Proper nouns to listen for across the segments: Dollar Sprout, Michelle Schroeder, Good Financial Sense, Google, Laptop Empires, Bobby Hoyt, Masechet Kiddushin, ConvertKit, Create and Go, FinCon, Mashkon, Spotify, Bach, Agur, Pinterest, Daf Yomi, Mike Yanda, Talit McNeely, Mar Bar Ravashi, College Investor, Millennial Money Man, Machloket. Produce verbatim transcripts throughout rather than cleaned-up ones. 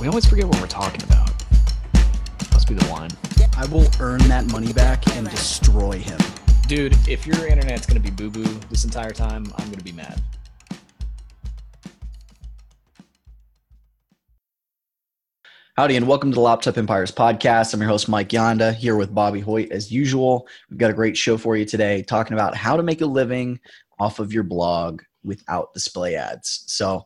We always forget what we're talking about. Must be the wine. I will earn that money back and destroy him. Dude, if your internet's going to be boo-boo this entire time, I'm going to be mad. Howdy and welcome to the Laptop Empires podcast. I'm your host, Mike Yanda, here with Bobby Hoyt as usual. We've got a great show for you today talking about how to make a living off of your blog without display ads. So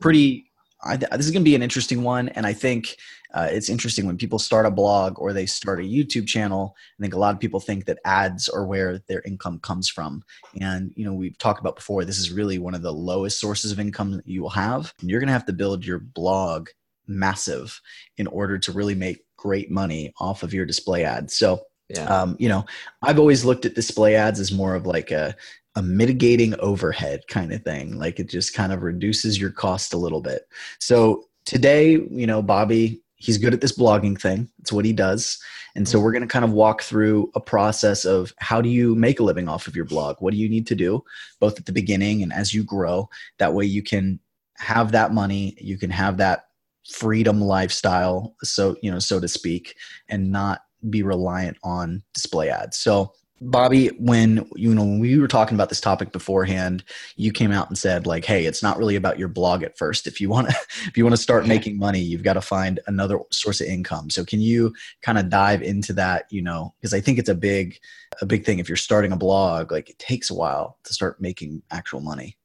pretty, I th- this is going to be an interesting one, and I think Uh, it's interesting when people start a blog or they start a YouTube channel. I think a lot of people think that ads are where their income comes from. And, you know, we've talked about before, this is really one of the lowest sources of income that you will have. And you're going to have to build your blog massive in order to really make great money off of your display ads. So, yeah. um, you know, I've always looked at display ads as more of like a, a mitigating overhead kind of thing. Like it just kind of reduces your cost a little bit. So today, you know, Bobby, he's good at this blogging thing. It's what he does. And so we're going to kind of walk through a process of how do you make a living off of your blog? What do you need to do both at the beginning and as you grow? That way you can have that money. You can have that freedom lifestyle, so, you know, so to speak, and not be reliant on display ads. So Bobby, when, you know, when we were talking about this topic beforehand, you came out and said like, hey, it's not really about your blog at first. If you want to, if you want to start making money, you've got to find another source of income. So can you kind of dive into that, you know, because I think it's a big, a big thing. If you're starting a blog, like it takes a while to start making actual money.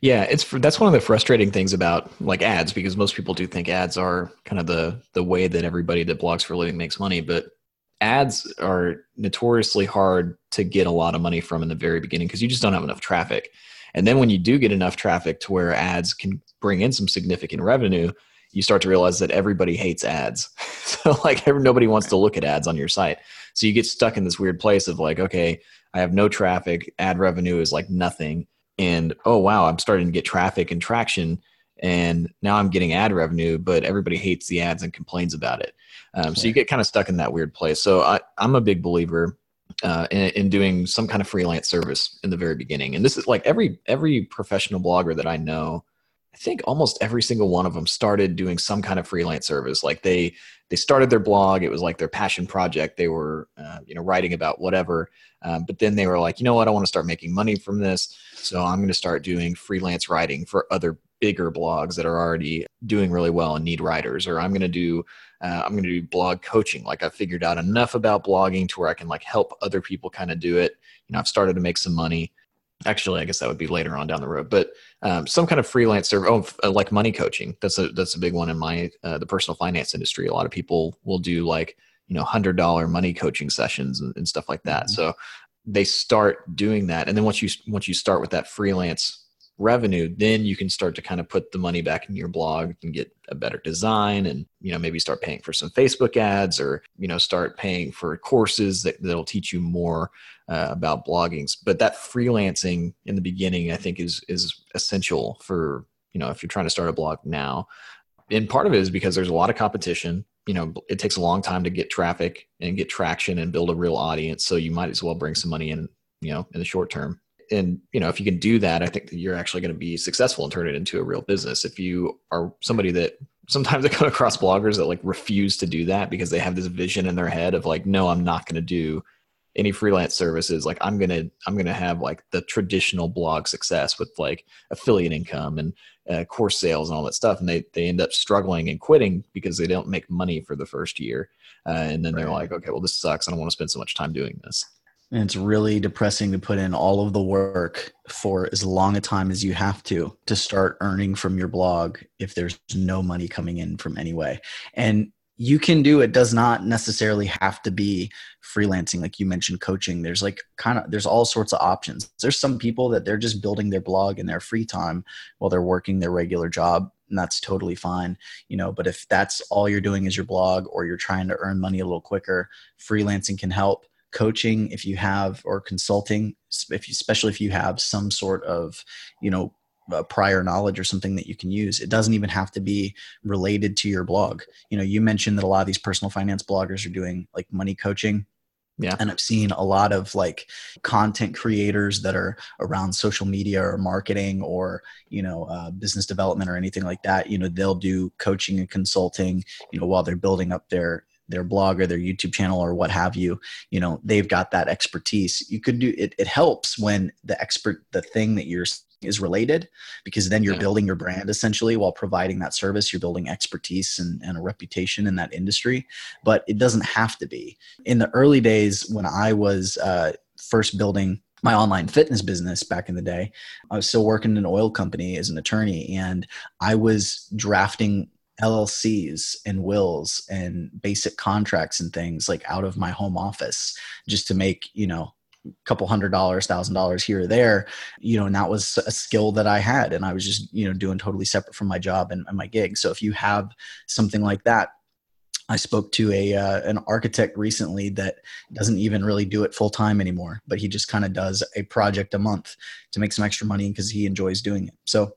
Yeah, it's that's one of the frustrating things about like ads, because most people do think ads are kind of the the way that everybody that blogs for a living makes money. But ads are notoriously hard to get a lot of money from in the very beginning because you just don't have enough traffic. And then when you do get enough traffic to where ads can bring in some significant revenue, you start to realize that everybody hates ads. So like nobody wants to look at ads on your site. So you get stuck in this weird place of like, okay, I have no traffic. Ad revenue is like nothing. And oh, wow, I'm starting to get traffic and traction. And now I'm getting ad revenue, but everybody hates the ads and complains about it. Um, so you get kind of stuck in that weird place. So I, I'm a big believer uh, in, in doing some kind of freelance service in the very beginning. And this is like every every professional blogger that I know, I think almost every single one of them started doing some kind of freelance service. Like they they started their blog. It was like their passion project. They were uh, you know writing about whatever. Um, but then they were like, you know what? I want to start making money from this. So I'm going to start doing freelance writing for other bigger blogs that are already doing really well and need writers, or I'm going to do, uh, I'm going to do blog coaching. Like I've figured out enough about blogging to where I can like help other people kind of do it. You know, I've started to make some money. Actually, I guess that would be later on down the road, but um, some kind of freelance service, oh, f- like money coaching. That's a, that's a big one in my, uh, the personal finance industry. A lot of people will do like, you know, one hundred dollars money coaching sessions and, and stuff like that. Mm-hmm. So they start doing that. And then once you, once you start with that freelance revenue, then you can start to kind of put the money back in your blog and get a better design and, you know, maybe start paying for some Facebook ads or, you know, start paying for courses that, that'll teach you more uh, about blogging. But that freelancing in the beginning, I think is, is essential for, you know, if you're trying to start a blog now. And part of it is because there's a lot of competition. You know, it takes a long time to get traffic and get traction and build a real audience. So you might as well bring some money in, you know, in the short term. And, you know, if you can do that, I think that you're actually going to be successful and turn it into a real business. If you are somebody that sometimes I come across bloggers that like refuse to do that because they have this vision in their head of like, no, I'm not going to do any freelance services. Like I'm going to, I'm going to have like the traditional blog success with like affiliate income and uh, course sales and all that stuff. And they, they end up struggling and quitting because they don't make money for the first year. Uh, and then right. They're like, okay, well, this sucks. I don't want to spend so much time doing this. And it's really depressing to put in all of the work for as long a time as you have to, to start earning from your blog if there's no money coming in from any way. And you can do, it does not necessarily have to be freelancing. Like you mentioned coaching, there's like kind of, there's all sorts of options. There's some people that they're just building their blog in their free time while they're working their regular job. and that's totally fine. You know, but if that's all you're doing is your blog, or you're trying to earn money a little quicker, freelancing can help. Coaching, if you have, or consulting, if you, especially if you have some sort of, you know, uh, prior knowledge or something that you can use. It doesn't even have to be related to your blog. You know, you mentioned that a lot of these personal finance bloggers are doing like money coaching. Yeah. And I've seen a lot of like content creators that are around social media or marketing or, you know, uh, business development or anything like that. You know, they'll do coaching and consulting, you know, while they're building up their, their blog or their YouTube channel or what have you. You know, they've got that expertise. You could do it. It helps when the expert, the thing that you're is related, because then you're yeah. building your brand essentially while providing that service. You're building expertise and, and a reputation in that industry, but it doesn't have to be. In the early days when I was uh, first building my online fitness business back in the day, I was still working in an oil company as an attorney, and I was drafting L L Cs and wills and basic contracts and things like out of my home office just to make, you know, couple hundred dollars, thousand dollars here or there, you know, and that was a skill that I had. And I was just, you know, doing totally separate from my job and, and my gig. So if you have something like that, I spoke to a, uh, an architect recently that doesn't even really do it full time anymore, but he just kind of does a project a month to make some extra money because he enjoys doing it. So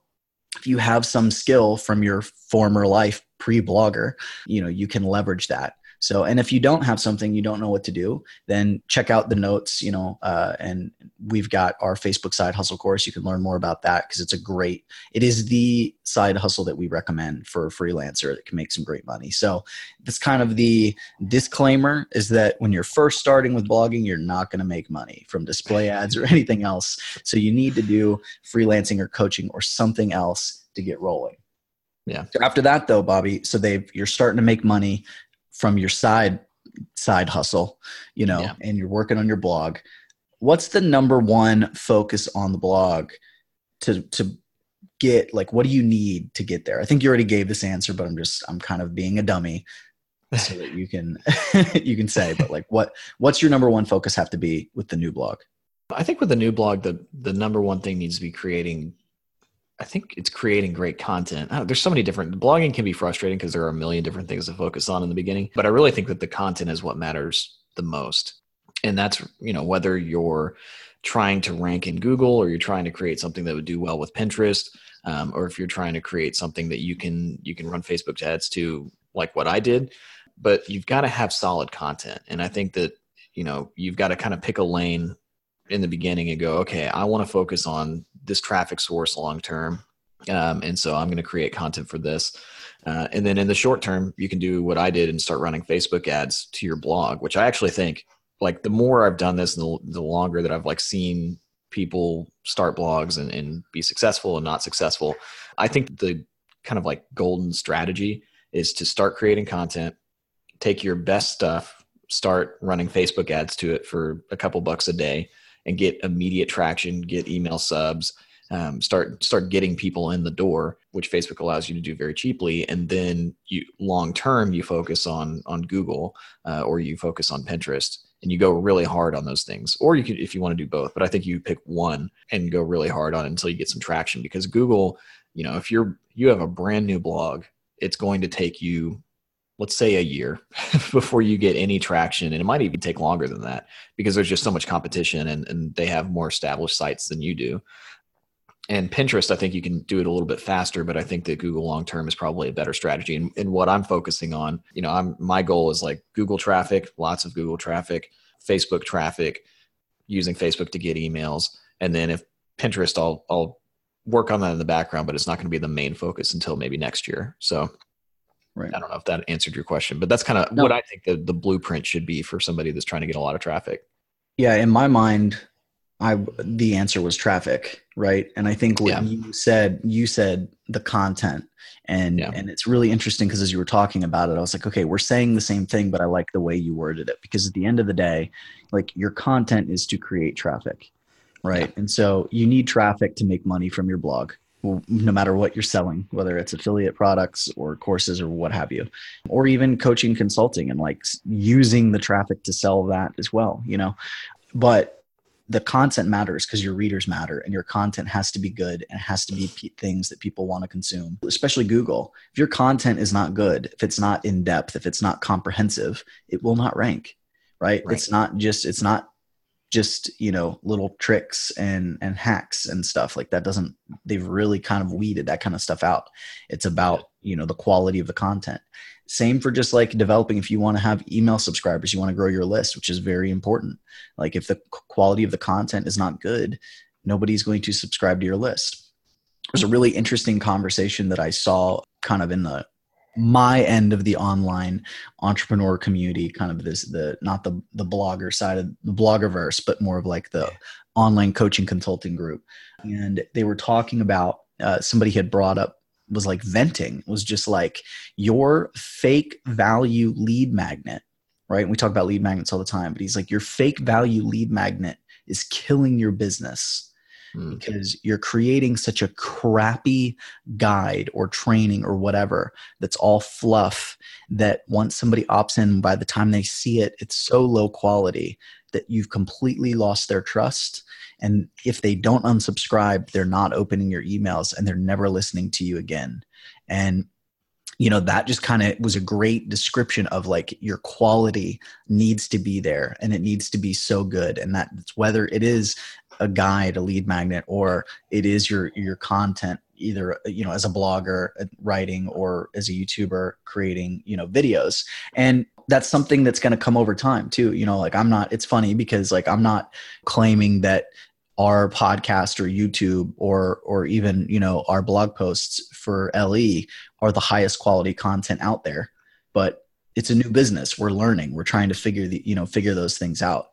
if you have some skill from your former life pre-blogger, you know, you can leverage that. So, and if you don't have something, you don't know what to do, then check out the notes, you know, uh, and we've got our Facebook side hustle course. You can learn more about that because it's a great, it is the side hustle that we recommend for a freelancer that can make some great money. So that's kind of the disclaimer, is that when you're first starting with blogging, you're not going to make money from display ads or anything else. So you need to do freelancing or coaching or something else to get rolling. Yeah. So after that though, Bobby, so they've, you're starting to make money from your side side hustle, you know, yeah. and you're working on your blog. What's the number one focus on the blog to to get, like, what do you need to get there? I think you already gave this answer, but I'm just, I'm kind of being a dummy so that you can, you can say, but like, what, what's your number one focus have to be with the new blog? I think with the new blog, the, the number one thing needs to be creating, I think it's creating great content. Oh, there's so many different, blogging can be frustrating because there are a million different things to focus on in the beginning, but I really think that the content is what matters the most. And that's, you know, whether you're trying to rank in Google or you're trying to create something that would do well with Pinterest, um, or if you're trying to create something that you can, you can run Facebook ads to, like what I did, but you've got to have solid content. And I think that, you know, you've got to kind of pick a lane in the beginning and go, okay, I want to focus on this traffic source long-term. Um, and so I'm going to create content for this. Uh, and then in the short term, you can do what I did and start running Facebook ads to your blog, which I actually think, like, the more I've done this and the, the longer that I've like seen people start blogs and, and be successful and not successful, I think the kind of like golden strategy is to start creating content, take your best stuff, start running Facebook ads to it for a couple bucks a day, and get immediate traction, get email subs, um, start start getting people in the door, which Facebook allows you to do very cheaply. And then you long term, you focus on on Google uh, or you focus on Pinterest, and you go really hard on those things. Or you could, if you want to do both, but I think you pick one and go really hard on it until you get some traction. Because Google, you know, if you're you have a brand new blog, it's going to take you, let's say, a year before you get any traction. And it might even take longer than that because there's just so much competition and, and they have more established sites than you do. And Pinterest, I think you can do it a little bit faster, but I think that Google long-term is probably a better strategy. And, and what I'm focusing on, you know, I'm, my goal is like Google traffic, lots of Google traffic, Facebook traffic, using Facebook to get emails. And then if Pinterest, I'll, I'll work on that in the background, but it's not going to be the main focus until maybe next year. So right. I don't know if that answered your question, but that's kind of no. what I think the, the blueprint should be for somebody that's trying to get a lot of traffic. Yeah. In my mind, I, the answer was traffic. Right. And I think what yeah. you said, you said the content and, yeah. and it's really interesting because as you were talking about it, I was like, okay, we're saying the same thing, but I like the way you worded it because at the end of the day, like your content is to create traffic. Right. Yeah. And so you need traffic to make money from your blog, no matter what you're selling, whether it's affiliate products or courses or what have you, or even coaching, consulting, and like using the traffic to sell that as well, you know, but the content matters because your readers matter, and your content has to be good and has to be p- things that people want to consume, especially Google. If your content is not good, if it's not in depth, if it's not comprehensive, it will not rank, right? Right. It's not just, it's not just, you know, little tricks and, and hacks and stuff like that. Doesn't, they've really kind of weeded that kind of stuff out. It's about, you know, the quality of the content. Same for just like developing. If you want to have email subscribers, you want to grow your list, which is very important. Like if the quality of the content is not good, nobody's going to subscribe to your list. There's a really interesting conversation that I saw kind of in the my end of the online entrepreneur community, kind of this, the, not the, the blogger side of the bloggerverse, but more of like the online coaching consulting group. And they were talking about, uh, somebody had brought up, was like venting, was just like your fake value lead magnet, right? And we talk about lead magnets all the time, but he's like, your fake value lead magnet is killing your business mm. because you're creating such a crappy guide or training or whatever that's all fluff that once somebody opts in, by the time they see it, it's so low quality that you've completely lost their trust. And if they don't unsubscribe, they're not opening your emails and they're never listening to you again. And, you know, that just kind of was a great description of like your quality needs to be there and it needs to be so good. And that's whether it is a guide, a lead magnet, or it is your, your content, either, you know, as a blogger writing or as a YouTuber creating, you know, videos. And that's something that's going to come over time too. You know, like I'm not, it's funny because like, I'm not claiming that our podcast or YouTube or, or even, you know, our blog posts for L E are the highest quality content out there, but it's a new business. We're learning, we're trying to figure the, you know, figure those things out.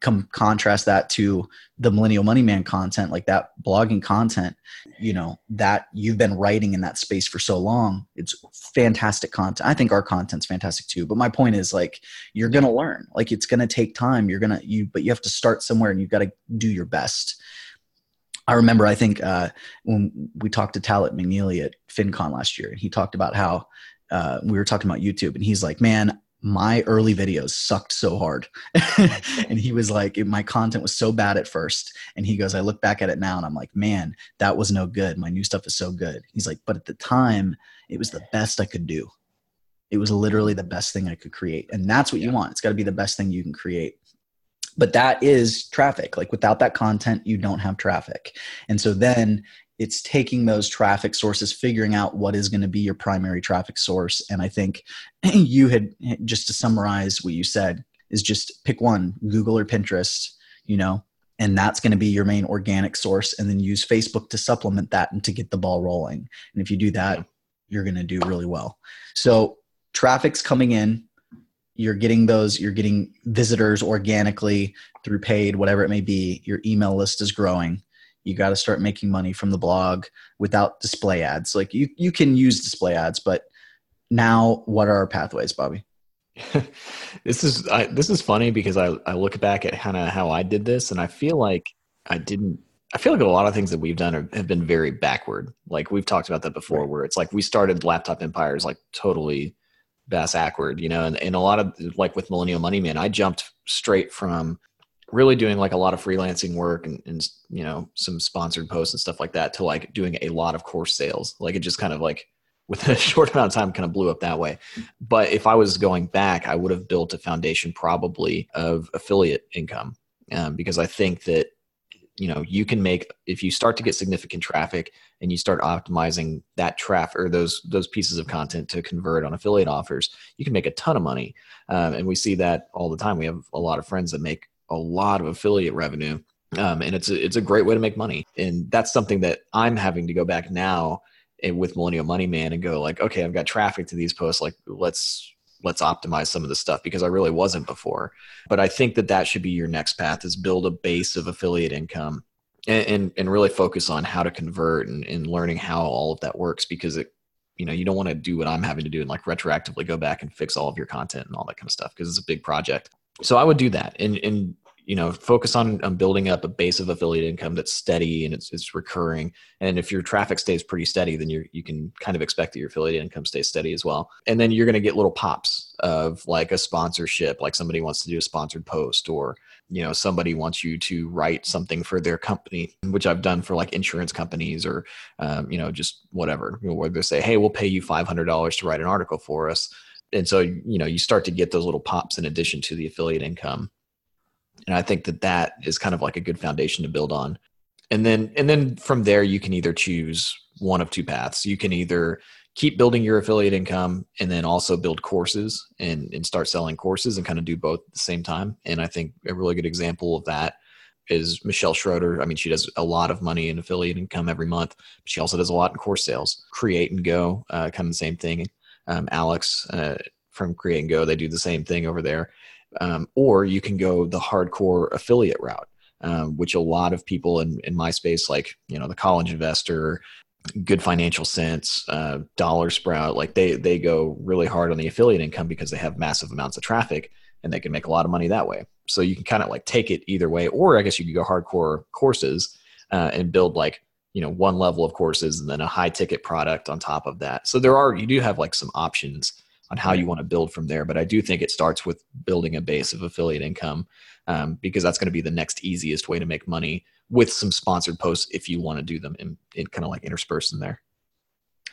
Come contrast that to the Millennial Money Man content, like that blogging content, you know, that you've been writing in that space for so long. It's fantastic content. I think our content's fantastic too. But my point is like, you're going to learn, like it's going to take time. You're going to, you, but you have to start somewhere and you've got to do your best. I remember, I think uh, when we talked to Talit McNeely at FinCon last year, and he talked about how uh, we were talking about YouTube, and he's like, man, my early videos sucked so hard. And he was like, my content was so bad at first. And he goes, I look back at it now and I'm like, man, that was no good. My new stuff is so good. He's like, but at the time it was the best I could do. It was literally the best thing I could create. And that's what you want. It's got to be the best thing you can create. But that is traffic. Like without that content, you don't have traffic. And so then it's taking those traffic sources, figuring out what is going to be your primary traffic source. And I think you had, just to summarize what you said, is just pick one, Google or Pinterest, you know, and that's going to be your main organic source. And then use Facebook to supplement that and to get the ball rolling. And if you do that, you're going to do really well. So traffic's coming in. You're getting those, you're getting visitors organically through paid, whatever it may be. Your email list is growing. You got to start making money from the blog without display ads. Like you, you can use display ads, but now what are our pathways, Bobby? This is, I, this is funny because I, I look back at kind of how I did this, and I feel like I didn't, I feel like a lot of things that we've done are, have been very backward. Like we've talked about that before, right, where it's like we started Laptop Empires, like totally bass backward, you know, and, and a lot of like with Millennial Money Man, I jumped straight from really doing like a lot of freelancing work and, and, you know, some sponsored posts and stuff like that to like doing a lot of course sales. Like it just kind of like within a short amount of time kind of blew up that way. But if I was going back, I would have built a foundation probably of affiliate income um, because I think that, you know, you can make, if you start to get significant traffic and you start optimizing that traffic or those, those pieces of content to convert on affiliate offers, you can make a ton of money. Um, and we see that all the time. We have a lot of friends that make a lot of affiliate revenue. Um, and it's a, it's a great way to make money. And that's something that I'm having to go back now and with Millennial Money Man and go like, okay, I've got traffic to these posts. Like let's, let's optimize some of the stuff because I really wasn't before. But I think that that should be your next path, is build a base of affiliate income and, and, and really focus on how to convert and, and learning how all of that works, because it, you know, you don't want to do what I'm having to do and like retroactively go back and fix all of your content and all that kind of stuff, because it's a big project. So I would do that. And, and, you know, focus on, on building up a base of affiliate income that's steady and it's it's recurring. And if your traffic stays pretty steady, then you you can kind of expect that your affiliate income stays steady as well. And then you're going to get little pops of like a sponsorship, like somebody wants to do a sponsored post, or, you know, somebody wants you to write something for their company, which I've done for like insurance companies, or, um, you know, just whatever, you know, where they say, hey, we'll pay you five hundred dollars to write an article for us. And so, you know, you start to get those little pops in addition to the affiliate income. And I think that that is kind of like a good foundation to build on. And then, and then from there, you can either choose one of two paths. You can either keep building your affiliate income and then also build courses and, and start selling courses and kind of do both at the same time. And I think a really good example of that is Michelle Schroeder. I mean, she does a lot of money in affiliate income every month, but she also does a lot in course sales. Create and Go, uh, kind of the same thing. Um, Alex uh, from Create and Go, they do the same thing over there. Um, or you can go the hardcore affiliate route, um, which a lot of people in, in my space, like, you know, the College Investor, Good Financial Sense, uh, Dollar Sprout, like they, they go really hard on the affiliate income because they have massive amounts of traffic and they can make a lot of money that way. So you can kind of like take it either way, or I guess you could go hardcore courses uh, and build like, you know, one level of courses and then a high ticket product on top of that. So there are, you do have like some options on how you want to build from there. But I do think it starts with building a base of affiliate income, um, because that's going to be the next easiest way to make money with some sponsored posts if you want to do them and, and kind of like intersperse in there.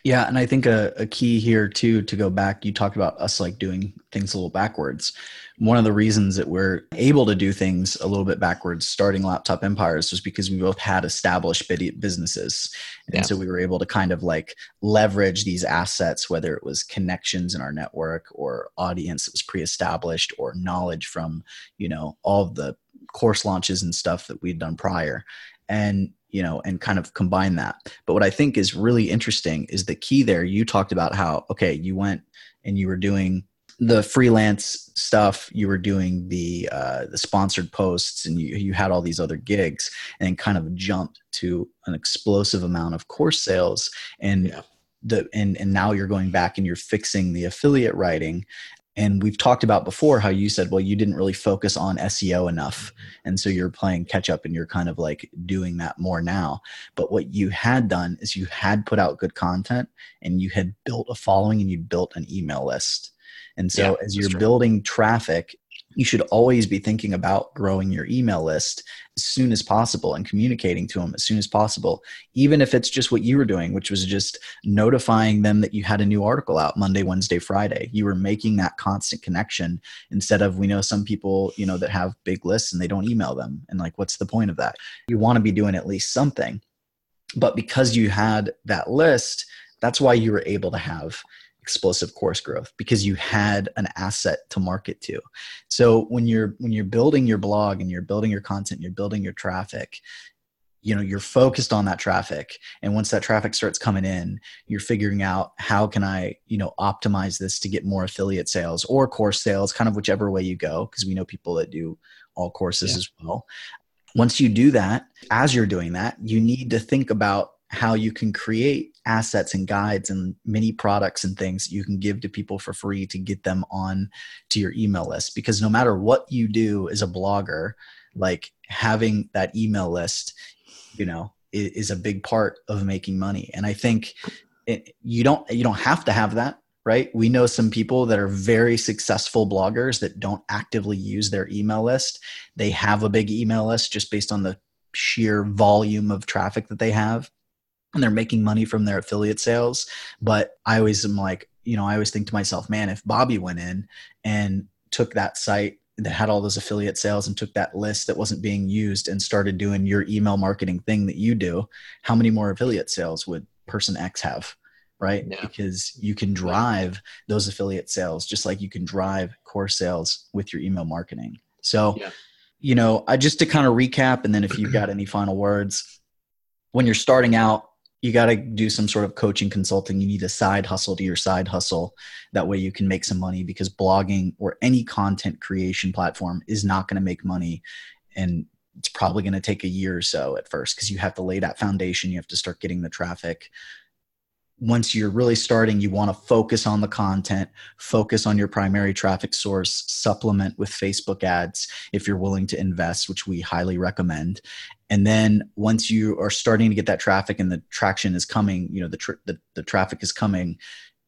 Yeah. And I think a, a key here too, to go back, you talked about us like doing things a little backwards. One of the reasons that we're able to do things a little bit backwards, starting Laptop Empires, was because we both had established businesses. And yeah. so we were able to kind of like leverage these assets, whether it was connections in our network or audience that was pre-established or knowledge from, you know, all of the course launches and stuff that we'd done prior. And you know, and kind of combine that. But what I think is really interesting is the key there. You talked about how, okay, you went and you were doing the freelance stuff, you were doing the uh, the sponsored posts, and you, you had all these other gigs, and kind of jumped to an explosive amount of course sales. And yeah. the and and now you're going back and you're fixing the affiliate writing. And we've talked about before how you said, well, you didn't really focus on S E O enough. And so you're playing catch up and you're kind of like doing that more now. But what you had done is you had put out good content and you had built a following and you built an email list. And so yeah, as you're true. building traffic, you should always be thinking about growing your email list as soon as possible and communicating to them as soon as possible, even if it's just what you were doing, which was just notifying them that you had a new article out Monday, Wednesday, Friday. You were making that constant connection instead of, we know some people, you know, that have big lists and they don't email them. And like, what's the point of that? You want to be doing at least something. But because you had that list, that's why you were able to have explosive course growth, because you had an asset to market to. So when you're when you're building your blog and you're building your content, you're building your traffic, you know, you're focused on that traffic. And once that traffic starts coming in, you're figuring out how can I, you know, optimize this to get more affiliate sales or course sales, kind of whichever way you go, because we know people that do all courses yeah. as well. Once you do that, as you're doing that, you need to think about how you can create assets and guides and mini products and things you can give to people for free to get them on to your email list. Because no matter what you do as a blogger, like having that email list, you know, is, is a big part of making money. And I think it, you don't, you don't have to have that, right? We know some people that are very successful bloggers that don't actively use their email list. They have a big email list just based on the sheer volume of traffic that they have. And they're making money from their affiliate sales. But I always am like, you know, I always think to myself, man, if Bobby went in and took that site that had all those affiliate sales and took that list that wasn't being used and started doing your email marketing thing that you do, how many more affiliate sales would person X have? Right? Yeah. Because you can drive those affiliate sales just like you can drive course sales with your email marketing. So, yeah. you know, I just to kind of recap, and then if you've got any final words, when you're starting out, you got to do some sort of coaching consulting. You need a side hustle to your side hustle. That way you can make some money, because blogging or any content creation platform is not going to make money. And it's probably going to take a year or so at first, because you have to lay that foundation. You have to start getting the traffic. once you're really starting, you want to focus on the content, focus on your primary traffic source, supplement with Facebook ads if you're willing to invest, which we highly recommend. And then once you are starting to get that traffic and the traction is coming, you know, the tr- the, the traffic is coming,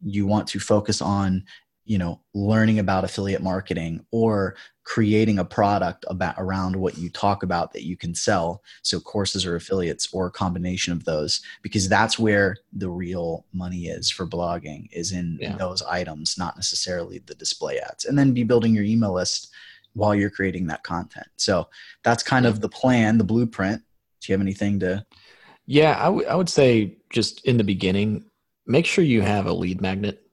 you want to focus on, you know, learning about affiliate marketing or creating a product about around what you talk about that you can sell. So courses or affiliates or a combination of those, because that's where the real money is for blogging, is in yeah. those items, not necessarily the display ads. And then be building your email list while you're creating that content. So that's kind of the plan, the blueprint. Do you have anything to? Yeah, I, w- I would say just in the beginning, make sure you have a lead magnet,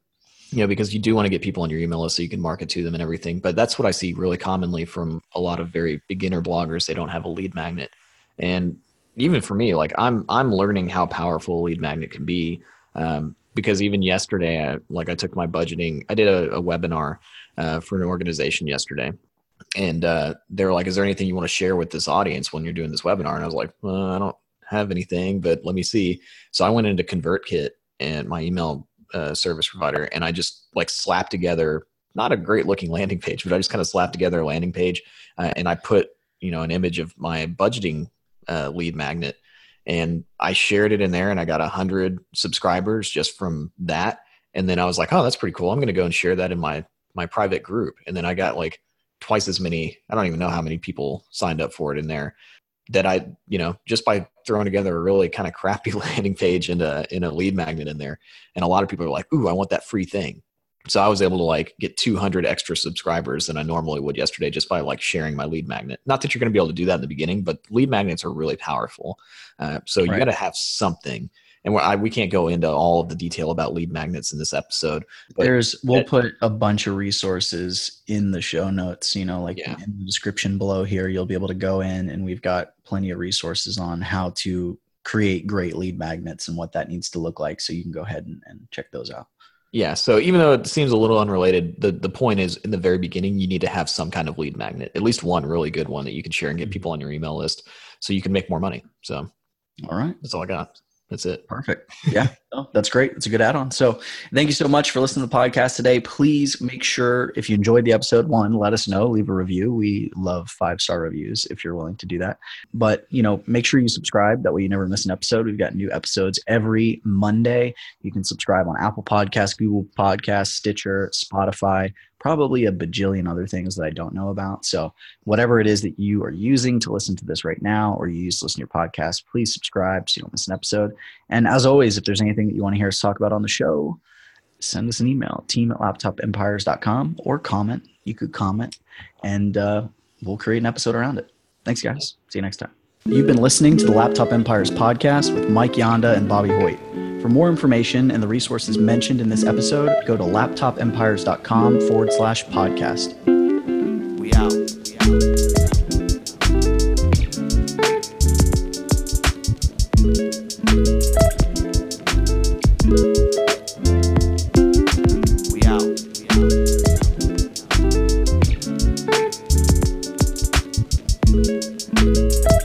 you know, because you do want to get people on your email list so you can market to them and everything. But that's what I see really commonly from a lot of very beginner bloggers. They don't have a lead magnet. And even for me, like I'm, I'm learning how powerful a lead magnet can be. Um, because even yesterday, I, like I took my budgeting, I did a, a webinar uh, for an organization yesterday. And uh, they were like, is there anything you want to share with this audience when you're doing this webinar? And I was like, well, I don't have anything, but let me see. So I went into ConvertKit and my email uh, service provider, and I just like slapped together, not a great looking landing page, but I just kind of slapped together a landing page. Uh, and I put, you know, an image of my budgeting uh, lead magnet, and I shared it in there, and I got a hundred subscribers just from that. And then I was like, oh, that's pretty cool. I'm going to go and share that in my, my private group. And then I got like twice as many, I don't even know how many people signed up for it in there, that I, you know, just by throwing together a really kind of crappy landing page and a, in a lead magnet in there. And a lot of people are like, ooh, I want that free thing. So I was able to like get two hundred extra subscribers than I normally would yesterday, just by like sharing my lead magnet. Not that you're going to be able to do that in the beginning, but lead magnets are really powerful. Uh, so right. You got to have something. And I, we can't go into all of the detail about lead magnets in this episode. But There's, we'll it, put a bunch of resources in the show notes, you know, like yeah. in the description below here, you'll be able to go in, and we've got plenty of resources on how to create great lead magnets and what that needs to look like. So you can go ahead and, and check those out. Yeah. So even though it seems a little unrelated, the, the point is in the very beginning, you need to have some kind of lead magnet, at least one really good one that you can share and get people on your email list so you can make more money. So, all right. That's all I got. That's it. Perfect. Yeah. Oh, that's great. That's a good add-on. So thank you so much for listening to the podcast today. Please make sure if you enjoyed the episode one, let us know, leave a review. We love five-star reviews if you're willing to do that, but you know, make sure you subscribe. That way you never miss an episode. We've got new episodes every Monday. You can subscribe on Apple Podcasts, Google Podcasts, Stitcher, Spotify, probably a bajillion other things that I don't know about. So whatever it is that you are using to listen to this right now, or you use to listen to your podcast, please subscribe so you don't miss an episode. And as always, if there's anything that you want to hear us talk about on the show, send us an email, team at laptop empires dot com, or comment. You could comment, and uh, we'll create an episode around it. Thanks, guys. See you next time. You've been listening to the Laptop Empires podcast with Mike Yanda and Bobby Hoyt. For more information and the resources mentioned in this episode, go to laptop empires dot com forward slash podcast. We out. We out. Thank you.